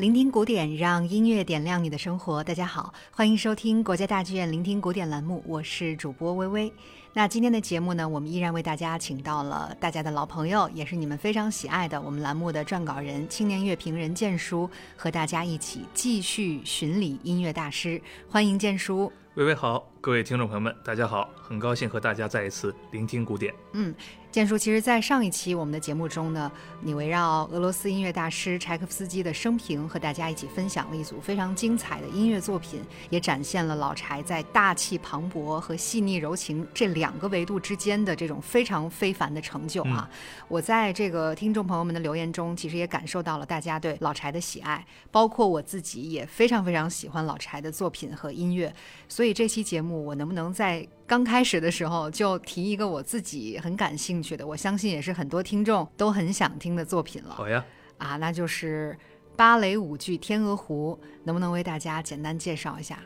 聆听古典，让音乐点亮你的生活。大家好，欢迎收听国家大剧院聆听古典栏目，我是主播薇薇。那今天的节目呢，我们依然为大家请到了大家的老朋友，也是你们非常喜爱的我们栏目的撰稿人、青年乐评人建叔，和大家一起继续巡礼音乐大师。欢迎建叔。薇薇好，各位听众朋友们大家好，很高兴和大家再一次聆听古典。建叔，其实在上一期我们的节目中呢，你围绕俄罗斯音乐大师柴可夫斯基的生平和大家一起分享了一组非常精彩的音乐作品，也展现了老柴在大气磅礴和细腻柔情这两个维度之间的这种非常非凡的成就啊。我在这个听众朋友们的留言中，其实也感受到了大家对老柴的喜爱，包括我自己也非常非常喜欢老柴的作品和音乐。所以这期节目我能不能在刚开始的时候就提一个我自己很感兴趣的，我相信也是很多听众都很想听的作品了。好呀，那就是芭蕾舞剧《天鹅湖》，能不能为大家简单介绍一下？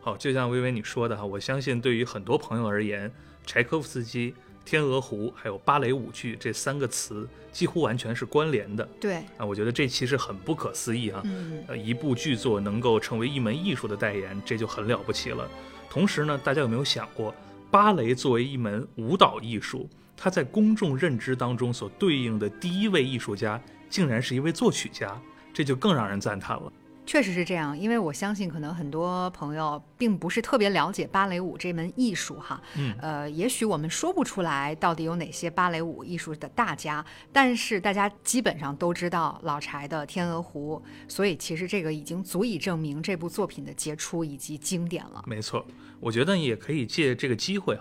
好，就像薇薇你说的，我相信对于很多朋友而言，柴可夫斯基、天鹅湖还有芭蕾舞剧这三个词几乎完全是关联的。对啊，我觉得这其实很不可思议啊。一部剧作能够成为一门艺术的代言，这就很了不起了。同时呢，大家有没有想过，芭蕾作为一门舞蹈艺术，它在公众认知当中所对应的第一位艺术家，竟然是一位作曲家，这就更让人赞叹了。确实是这样，因为我相信可能很多朋友并不是特别了解芭蕾舞这门艺术哈。也许我们说不出来到底有哪些芭蕾舞艺术的大家，但是大家基本上都知道老柴的《天鹅湖》，所以其实这个已经足以证明这部作品的杰出以及经典了。没错，我觉得也可以借这个机会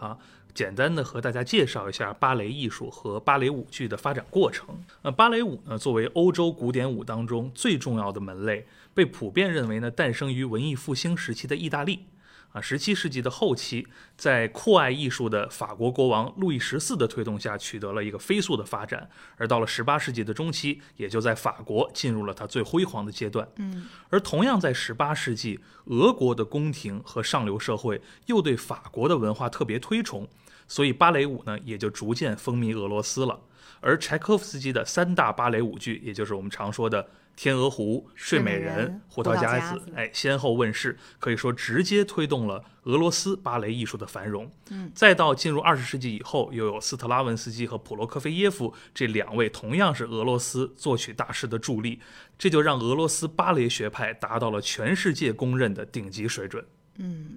简单的和大家介绍一下芭蕾艺术和芭蕾舞剧的发展过程。芭蕾舞呢，作为欧洲古典舞当中最重要的门类，被普遍认为呢诞生于文艺复兴时期的意大利。17世纪的后期，在酷爱艺术的法国国王路易14的推动下，取得了一个飞速的发展，而到了18世纪的中期，也就在法国进入了它最辉煌的阶段。而同样在18世纪，俄国的宫廷和上流社会又对法国的文化特别推崇，所以芭蕾舞呢也就逐渐风靡俄罗斯了。而柴可夫斯基的三大芭蕾舞剧，也就是我们常说的天鹅湖、睡美人、胡桃夹子，先后问世，可以说直接推动了俄罗斯芭蕾艺术的繁荣。再到进入20世纪以后，又有斯特拉文斯基和普罗科菲耶夫这两位同样是俄罗斯作曲大师的助力，这就让俄罗斯芭蕾学派达到了全世界公认的顶级水准。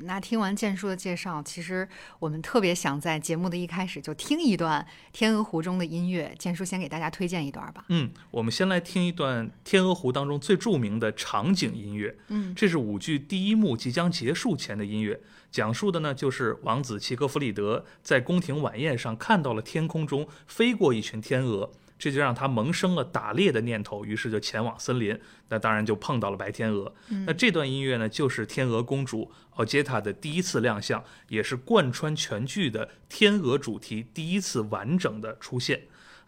那听完建叔的介绍，其实我们特别想在节目的一开始就听一段天鹅湖中的音乐。建叔先给大家推荐一段吧。我们先来听一段天鹅湖当中最著名的场景音乐。这是舞剧第一幕即将结束前的音乐，讲述的呢就是王子齐格弗里德在宫廷晚宴上看到了天空中飞过一群天鹅，这就让他萌生了打猎的念头，于是就前往森林，那当然就碰到了白天鹅。那这段音乐呢，就是天鹅公主奥杰塔的第一次亮相，也是贯穿全剧的天鹅主题第一次完整的出现。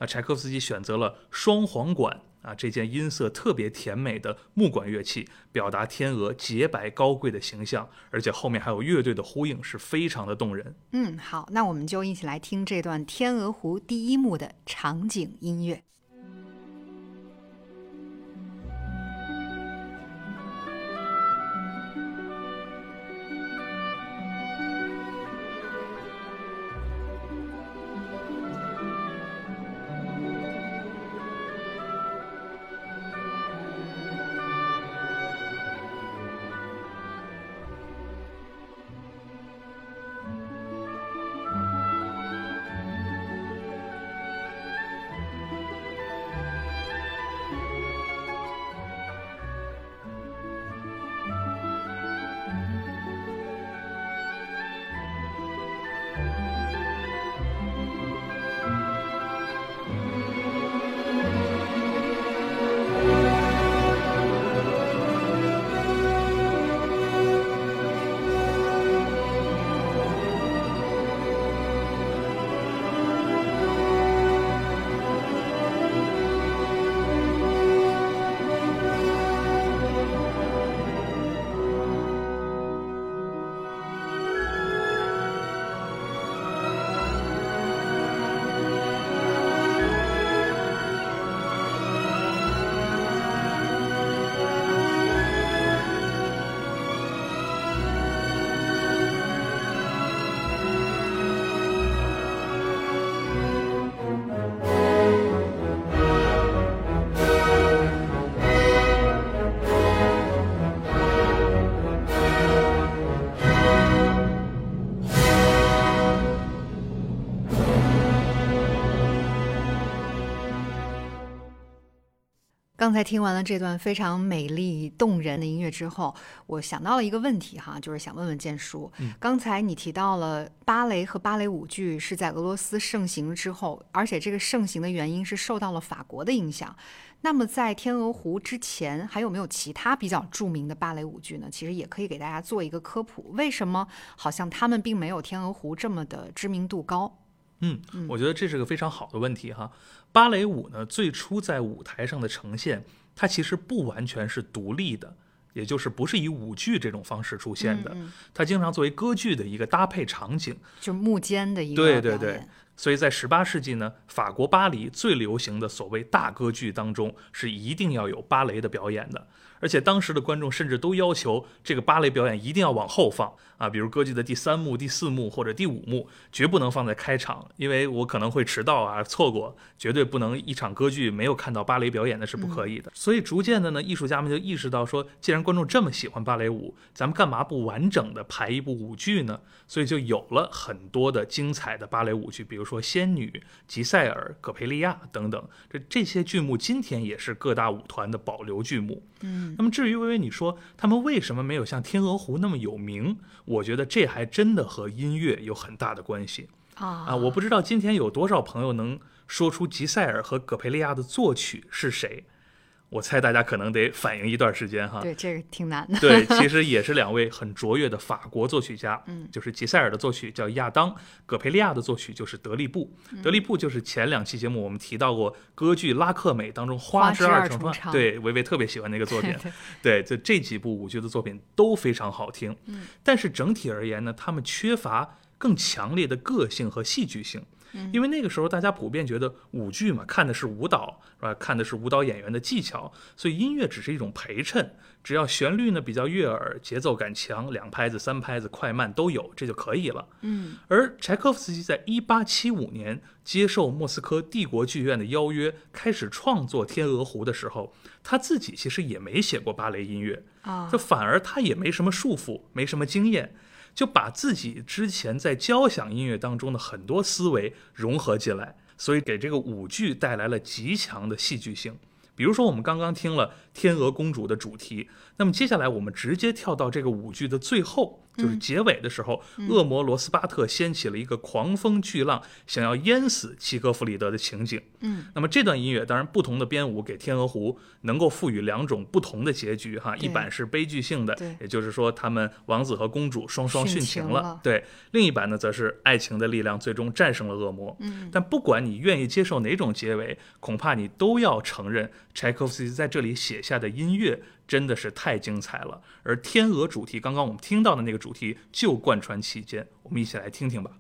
柴可夫斯基选择了双簧管这件音色特别甜美的木管乐器，表达天鹅洁白高贵的形象，而且后面还有乐队的呼应，是非常的动人。好，那我们就一起来听这段《天鹅湖》第一幕的场景音乐。刚才听完了这段非常美丽动人的音乐之后，我想到了一个问题哈，就是想问问建叔，刚才你提到了芭蕾和芭蕾舞剧是在俄罗斯盛行之后，而且这个盛行的原因是受到了法国的影响。那么在天鹅湖之前还有没有其他比较著名的芭蕾舞剧呢？其实也可以给大家做一个科普，为什么好像他们并没有天鹅湖这么的知名度高？我觉得这是个非常好的问题哈。芭蕾舞呢，最初在舞台上的呈现，它其实不完全是独立的，也就是不是以舞剧这种方式出现的，它经常作为歌剧的一个搭配场景，就幕间的一个表演。对，所以在18世纪呢，法国巴黎最流行的所谓大歌剧当中是一定要有芭蕾的表演的，而且当时的观众甚至都要求这个芭蕾表演一定要往后放啊，比如歌剧的第3幕、第4幕或者第5幕，绝不能放在开场，因为我可能会迟到啊，错过，绝对不能一场歌剧没有看到芭蕾表演的是不可以的。所以逐渐的呢，艺术家们就意识到说，既然观众这么喜欢芭蕾舞，咱们干嘛不完整的排一部舞剧呢？所以就有了很多的精彩的芭蕾舞剧，比如说《仙女》、《吉赛尔》、《葛培利亚》等等，这些剧目今天也是各大舞团的保留剧目。那么至于薇薇你说他们为什么没有像天鹅湖那么有名，我觉得这还真的和音乐有很大的关系啊！我不知道今天有多少朋友能说出吉赛尔和葛培利亚的作曲是谁，我猜大家可能得反应一段时间哈。对，这个挺难的。对，其实也是两位很卓越的法国作曲家，就是吉塞尔的作曲叫亚当，葛培利亚的作曲就是德利布。德利布就是前2期节目我们提到过歌剧《拉克美》当中《花之二重唱》，对，薇薇特别喜欢那个作品。对，就这几部舞剧的作品都非常好听，但是整体而言呢，他们缺乏更强烈的个性和戏剧性。因为那个时候大家普遍觉得舞剧嘛，看的是舞蹈，是吧？看的是舞蹈演员的技巧，所以音乐只是一种陪衬，只要旋律呢比较悦耳，节奏感强，2拍子、3拍子、快慢都有，这就可以了。而柴可夫斯基在1875年接受莫斯科帝国剧院的邀约，开始创作《天鹅湖》的时候，他自己其实也没写过芭蕾音乐啊，就反而他也没什么束缚，没什么经验。就把自己之前在交响音乐当中的很多思维融合进来，所以给这个舞剧带来了极强的戏剧性。比如说我们刚刚听了天鹅公主的主题，那么接下来我们直接跳到这个舞剧的最后，就是结尾的时候，恶魔罗斯巴特掀起了一个狂风巨浪，想要淹死契科弗里德的情景。那么这段音乐当然不同的编舞给天鹅湖能够赋予2种不同的结局哈，一版是悲剧性的，也就是说他们王子和公主双双殉情了，对，另一版呢则是爱情的力量最终战胜了恶魔。但不管你愿意接受哪种结尾，恐怕你都要承认柴可夫斯基在这里写下的音乐真的是太精彩了，而天鹅主题，刚刚我们听到的那个主题就贯穿其间，我们一起来听听吧。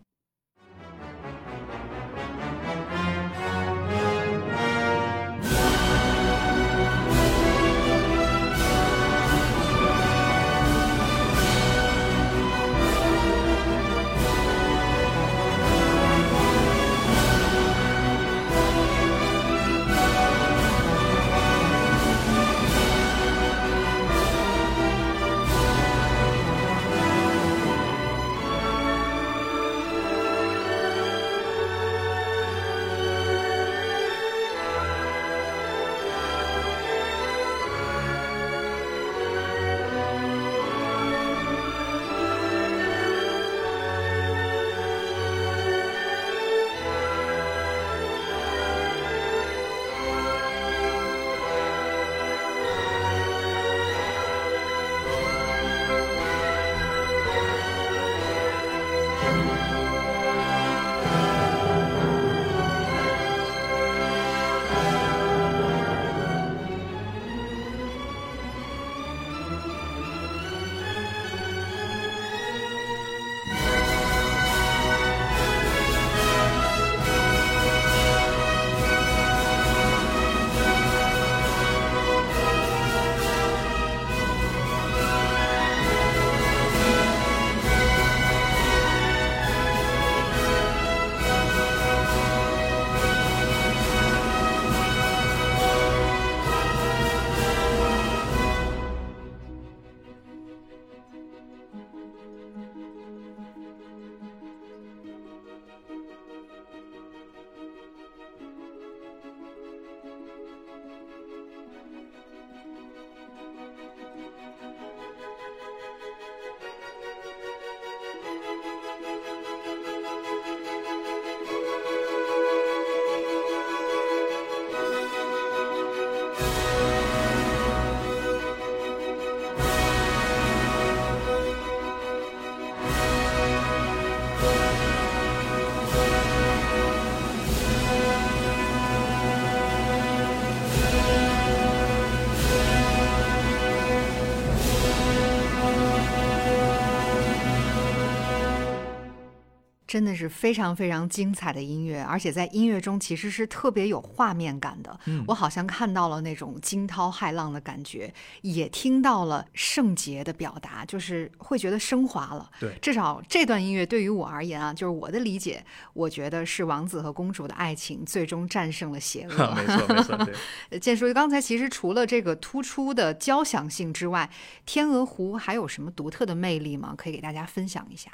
真的是非常非常精彩的音乐，而且在音乐中其实是特别有画面感的，我好像看到了那种惊涛骇浪的感觉，也听到了圣洁的表达，就是会觉得升华了。对，至少这段音乐对于我而言啊，就是我的理解，我觉得是王子和公主的爱情最终战胜了邪恶。没错没错，对。建叔刚才其实除了这个突出的交响性之外，天鹅湖还有什么独特的魅力吗？可以给大家分享一下。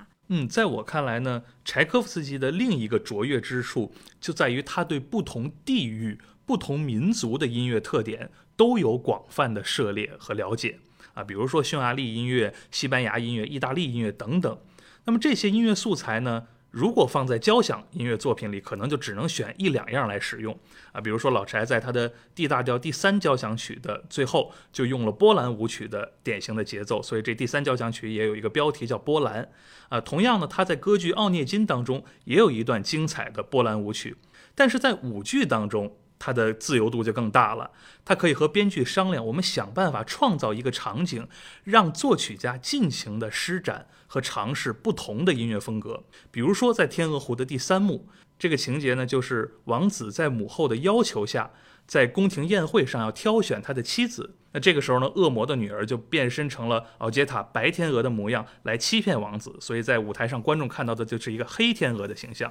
在我看来呢，柴可夫斯基的另一个卓越之处就在于他对不同地域、不同民族的音乐特点都有广泛的涉猎和了解啊，比如说匈牙利音乐、西班牙音乐、意大利音乐等等。那么这些音乐素材呢，如果放在交响音乐作品里，可能就只能选一两样来使用啊。比如说老柴在他的 D 大调第三交响曲的最后就用了波兰舞曲的典型的节奏，所以这第三交响曲也有一个标题叫波兰啊。同样呢，他在歌剧《奥涅金》当中也有一段精彩的波兰舞曲，但是在舞剧当中他的自由度就更大了，他可以和编剧商量，我们想办法创造一个场景，让作曲家尽情的施展和尝试不同的音乐风格。比如说在天鹅湖的第三幕，这个情节呢，就是王子在母后的要求下，在宫廷宴会上要挑选他的妻子。那这个时候呢，恶魔的女儿就变身成了奥杰塔白天鹅的模样来欺骗王子，所以在舞台上观众看到的就是一个黑天鹅的形象。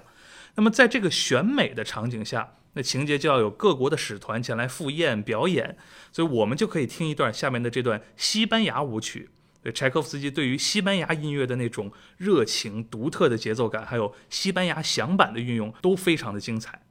那么在这个选美的场景下，那情节就要有各国的使团前来赴宴表演，所以我们就可以听一段下面的这段西班牙舞曲。柴可夫斯基对于西班牙音乐的那种热情、独特的节奏感，还有西班牙响板的运用都非常的精彩。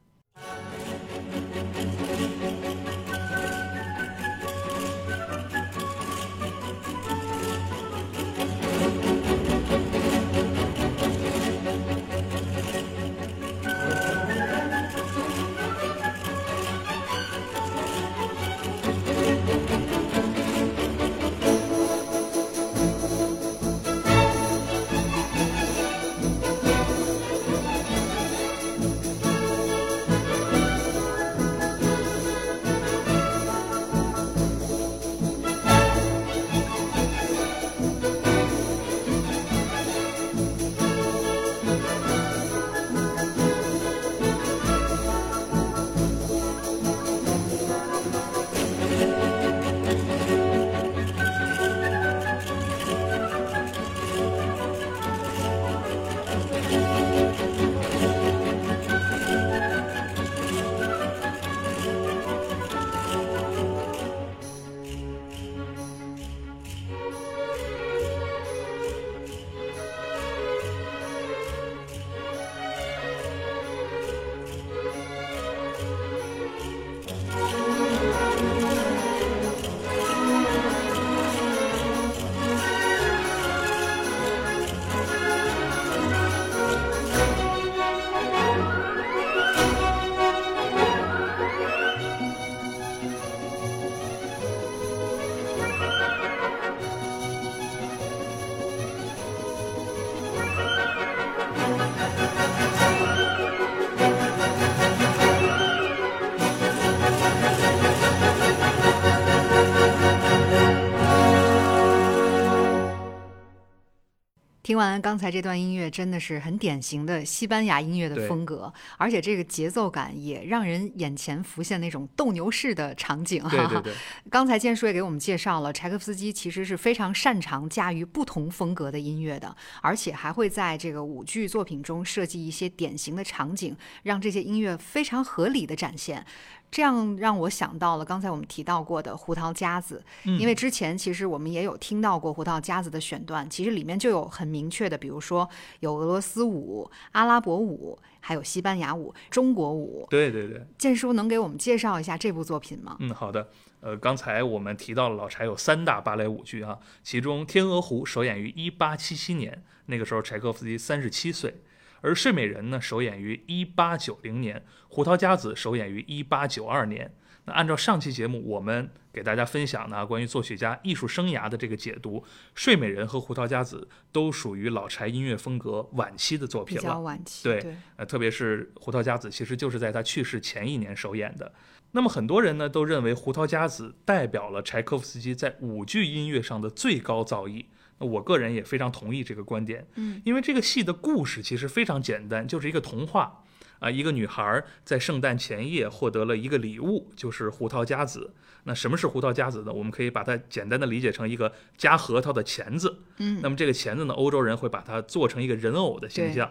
听完刚才这段音乐，真的是很典型的西班牙音乐的风格，而且这个节奏感也让人眼前浮现那种斗牛士的场景。对对对。刚才建叔也给我们介绍了，柴可夫斯基其实是非常擅长驾驭不同风格的音乐的，而且还会在这个舞剧作品中设计一些典型的场景，让这些音乐非常合理的展现。这样让我想到了刚才我们提到过的胡桃夹子，因为之前其实我们也有听到过胡桃夹子的选段，其实里面就有很明确的，比如说有俄罗斯舞、阿拉伯舞，还有西班牙舞、中国舞。对对对。建叔能给我们介绍一下这部作品吗？好的。刚才我们提到了老柴有三大芭蕾舞剧啊，其中《天鹅湖》首演于1877年，那个时候柴可夫斯基37岁。而《睡美人》呢，首演于1890年，《胡桃夹子》首演于1892年。那按照上期节目我们给大家分享呢关于作曲家艺术生涯的这个解读，《睡美人》和《胡桃夹子》都属于老柴音乐风格晚期的作品了，比较晚期。对，特别是《胡桃夹子》，其实就是在他去世前一年首演的。那么很多人呢都认为《胡桃夹子》代表了柴可夫斯基在舞剧音乐上的最高造诣。我个人也非常同意这个观点，因为这个戏的故事其实非常简单，就是一个童话啊，一个女孩在圣诞前夜获得了一个礼物，就是胡桃夹子。那什么是胡桃夹子呢？我们可以把它简单的理解成一个夹核桃的钳子。那么这个钳子呢，欧洲人会把它做成一个人偶的形象。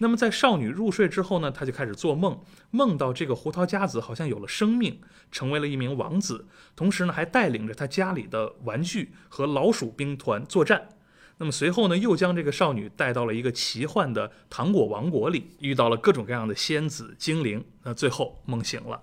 那么在少女入睡之后呢，她就开始做梦，梦到这个胡桃夹子好像有了生命，成为了一名王子，同时呢还带领着她家里的玩具和老鼠兵团作战。那么随后呢，又将这个少女带到了一个奇幻的糖果王国里，遇到了各种各样的仙子精灵，那最后梦醒了。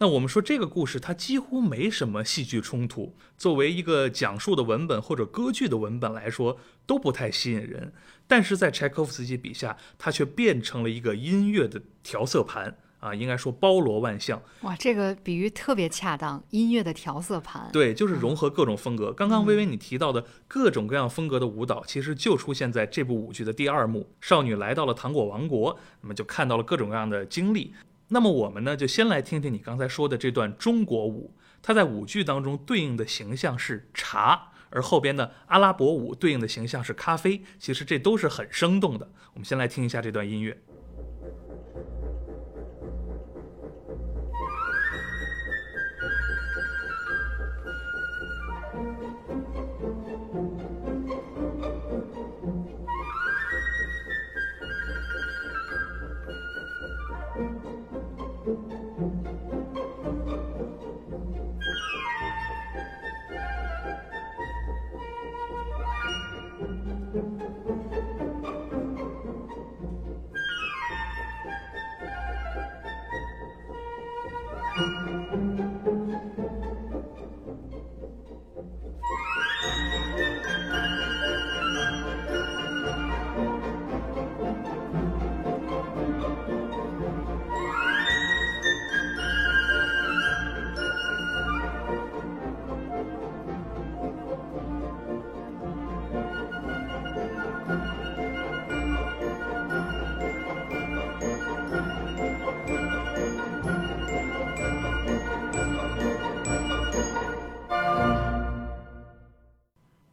那我们说这个故事它几乎没什么戏剧冲突，作为一个讲述的文本或者歌剧的文本来说都不太吸引人，但是在柴可夫斯基笔下它却变成了一个音乐的调色盘啊，应该说包罗万象。哇，这个比喻特别恰当，音乐的调色盘。对，就是融合各种风格。刚刚薇薇你提到的各种各样风格的舞蹈，其实就出现在这部舞剧的第二幕，少女来到了糖果王国，那么就看到了各种各样的经历。那么我们呢，就先来听听你刚才说的这段中国舞，它在舞剧当中对应的形象是茶，而后边的阿拉伯舞对应的形象是咖啡，其实这都是很生动的。我们先来听一下这段音乐。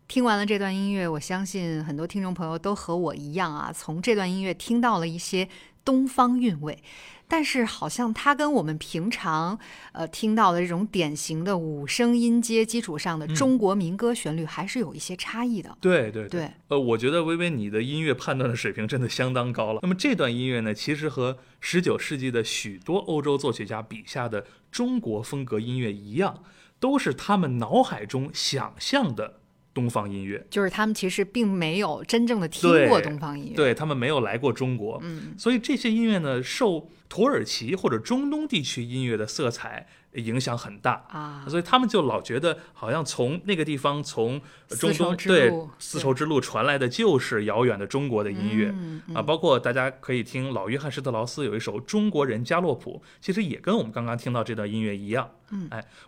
听完了这段音乐，我相信很多听众朋友都和我一样啊，从这段音乐听到了一些东方韵味，但是好像它跟我们平常听到的这种典型的五声音阶基础上的中国民歌旋律还是有一些差异的。对，我觉得薇薇你的音乐判断的水平真的相当高了。那么这段音乐呢，其实和19世纪的许多欧洲作曲家笔下的中国风格音乐一样，都是他们脑海中想象的东方音乐，就是他们其实并没有真正的听过东方音乐，对，他们没有来过中国，所以这些音乐呢，受土耳其或者中东地区音乐的色彩影响很大啊，所以他们就老觉得好像从那个地方，从中东对丝绸之路传来的就是遥远的中国的音乐啊，包括大家可以听老约翰施特劳斯有一首《中国人家洛普》，其实也跟我们刚刚听到这段音乐一样。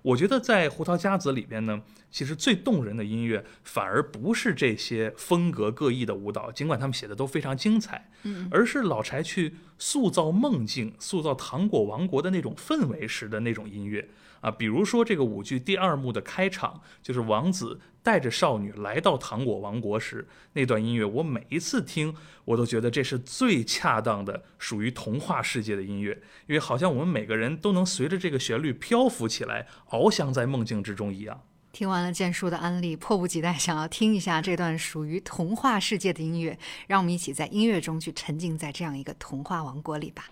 我觉得在《胡桃夹子》里边呢，其实最动人的音乐反而不是这些风格各异的舞蹈，尽管他们写的都非常精彩，而是老柴去塑造梦境、塑造糖果王国的那种氛围时的那种音乐啊。比如说这个舞剧第二幕的开场，就是王子带着少女来到糖果王国时那段音乐，我每一次听我都觉得这是最恰当的属于童话世界的音乐，因为好像我们每个人都能随着这个旋律漂浮起来，翱翔在梦境之中一样。听完了建叔的安利，迫不及待想要听一下这段属于童话世界的音乐，让我们一起在音乐中去沉浸在这样一个童话王国里吧。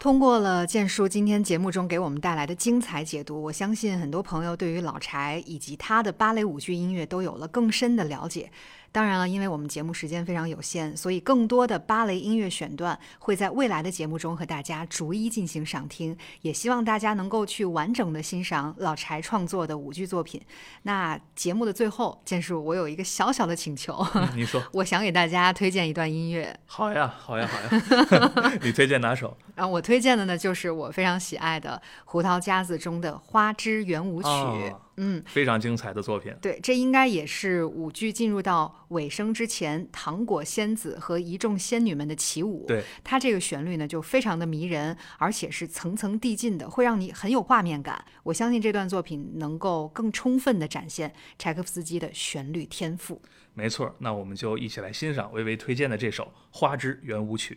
通过了建叔今天节目中给我们带来的精彩解读，我相信很多朋友对于老柴以及他的芭蕾舞剧音乐都有了更深的了解。当然了，因为我们节目时间非常有限，所以更多的芭蕾音乐选段会在未来的节目中和大家逐一进行赏听，也希望大家能够去完整的欣赏老柴创作的舞剧作品。那节目的最后，建叔，我有一个小小的请求，你说。我想给大家推荐一段音乐。好呀好呀好呀你推荐哪首？我推荐的呢，就是我非常喜爱的胡桃夹子中的《花之圆舞曲》。非常精彩的作品。对，这应该也是舞剧进入到尾声之前，糖果仙子和一众仙女们的起舞。对，它这个旋律呢就非常的迷人，而且是层层递进的，会让你很有画面感。我相信这段作品能够更充分的展现柴可夫斯基的旋律天赋。没错，那我们就一起来欣赏薇薇推荐的这首《花之圆舞曲》。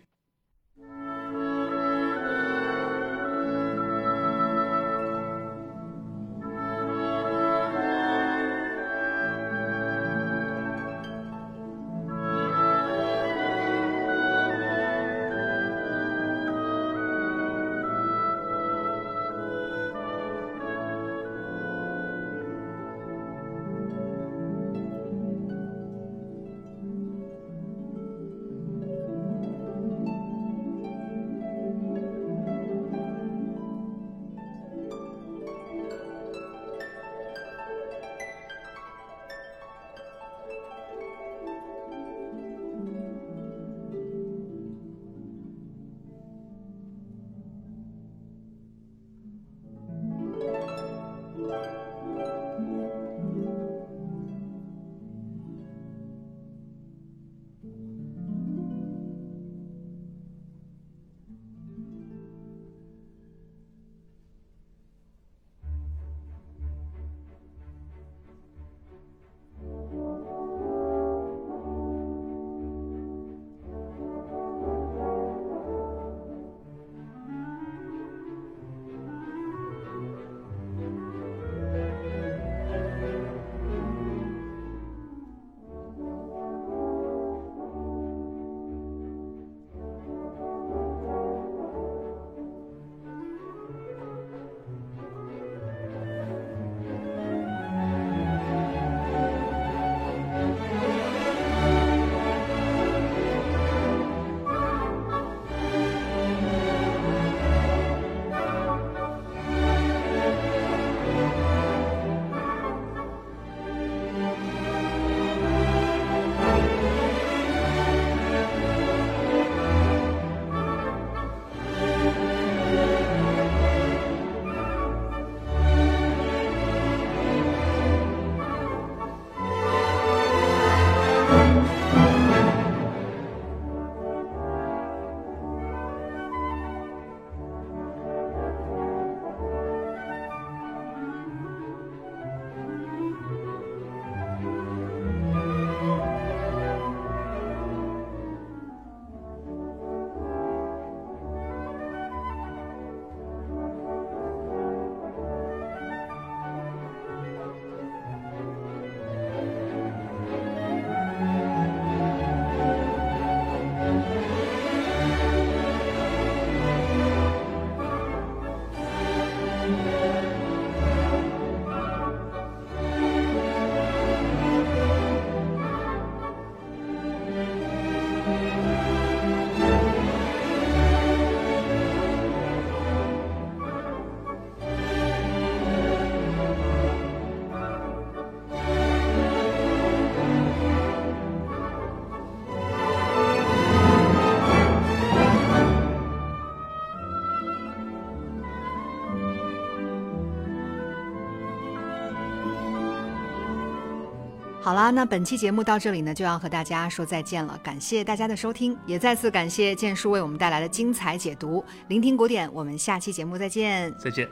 好啦，那本期节目到这里呢，就要和大家说再见了。感谢大家的收听，也再次感谢建叔为我们带来的精彩解读。聆听古典，我们下期节目再见。再见。